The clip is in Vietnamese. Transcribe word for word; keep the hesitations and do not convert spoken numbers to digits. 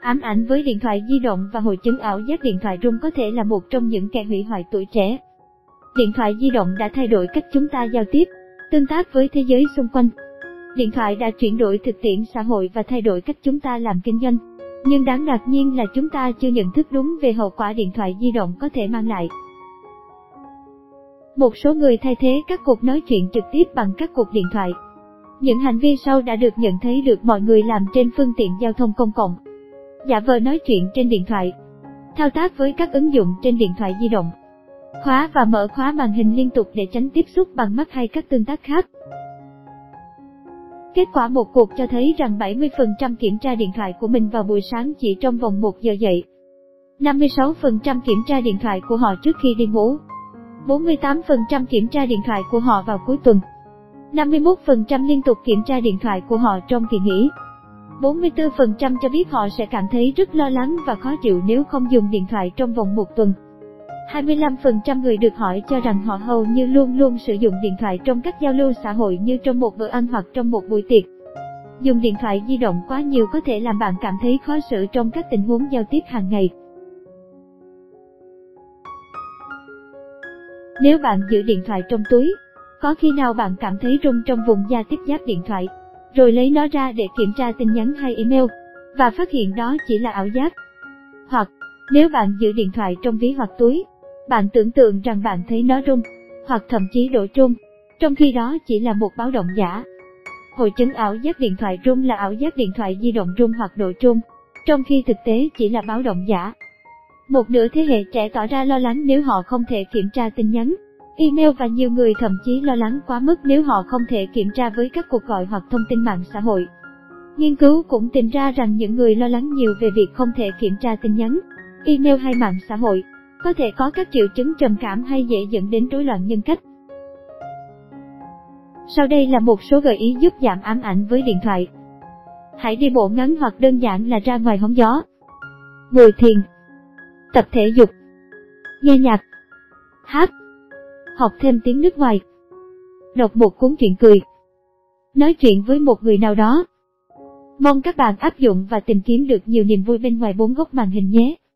Ám ảnh với điện thoại di động và hội chứng ảo giác điện thoại rung có thể là một trong những kẻ hủy hoại tuổi trẻ. Điện thoại di động đã thay đổi cách chúng ta giao tiếp, tương tác với thế giới xung quanh. Điện thoại đã chuyển đổi thực tiễn xã hội và thay đổi cách chúng ta làm kinh doanh. Nhưng đáng ngạc nhiên là chúng ta chưa nhận thức đúng về hậu quả điện thoại di động có thể mang lại. Một số người thay thế các cuộc nói chuyện trực tiếp bằng các cuộc điện thoại. Những hành vi sau đã được nhận thấy được mọi người làm trên phương tiện giao thông công cộng. Giả vờ nói chuyện trên điện thoại, thao tác với các ứng dụng trên điện thoại di động, khóa và mở khóa màn hình liên tục để tránh tiếp xúc bằng mắt hay các tương tác khác. Kết quả một cuộc cho thấy rằng bảy mươi phần trăm kiểm tra điện thoại của mình vào buổi sáng chỉ trong vòng một giờ dậy, năm mươi sáu phần trăm kiểm tra điện thoại của họ trước khi đi ngủ, bốn mươi tám phần trăm kiểm tra điện thoại của họ vào cuối tuần, năm mươi mốt phần trăm liên tục kiểm tra điện thoại của họ trong kỳ nghỉ. bốn mươi tư phần trăm cho biết họ sẽ cảm thấy rất lo lắng và khó chịu nếu không dùng điện thoại trong vòng một tuần. hai mươi lăm phần trăm người được hỏi cho rằng họ hầu như luôn luôn sử dụng điện thoại trong các giao lưu xã hội như trong một bữa ăn hoặc trong một buổi tiệc. Dùng điện thoại di động quá nhiều có thể làm bạn cảm thấy khó xử trong các tình huống giao tiếp hàng ngày. Nếu bạn giữ điện thoại trong túi, có khi nào bạn cảm thấy rung trong vùng da tiếp giáp điện thoại, rồi lấy nó ra để kiểm tra tin nhắn hay email, và phát hiện đó chỉ là ảo giác? Hoặc, nếu bạn giữ điện thoại trong ví hoặc túi, bạn tưởng tượng rằng bạn thấy nó rung, hoặc thậm chí đổ chuông, trong khi đó chỉ là một báo động giả. Hội chứng ảo giác điện thoại rung là ảo giác điện thoại di động rung hoặc đổ chuông, trong khi thực tế chỉ là báo động giả. Một nửa thế hệ trẻ tỏ ra lo lắng nếu họ không thể kiểm tra tin nhắn, email và nhiều người thậm chí lo lắng quá mức nếu họ không thể kiểm tra với các cuộc gọi hoặc thông tin mạng xã hội. Nghiên cứu cũng tìm ra rằng những người lo lắng nhiều về việc không thể kiểm tra tin nhắn, email hay mạng xã hội, có thể có các triệu chứng trầm cảm hay dễ dẫn đến rối loạn nhân cách. Sau đây là một số gợi ý giúp giảm ám ảnh với điện thoại. Hãy đi bộ ngắn hoặc đơn giản là ra ngoài hóng gió, ngồi thiền, tập thể dục, nghe nhạc, hát, học thêm tiếng nước ngoài, đọc một cuốn truyện cười, nói chuyện với một người nào đó. Mong các bạn áp dụng và tìm kiếm được nhiều niềm vui bên ngoài bốn góc màn hình nhé.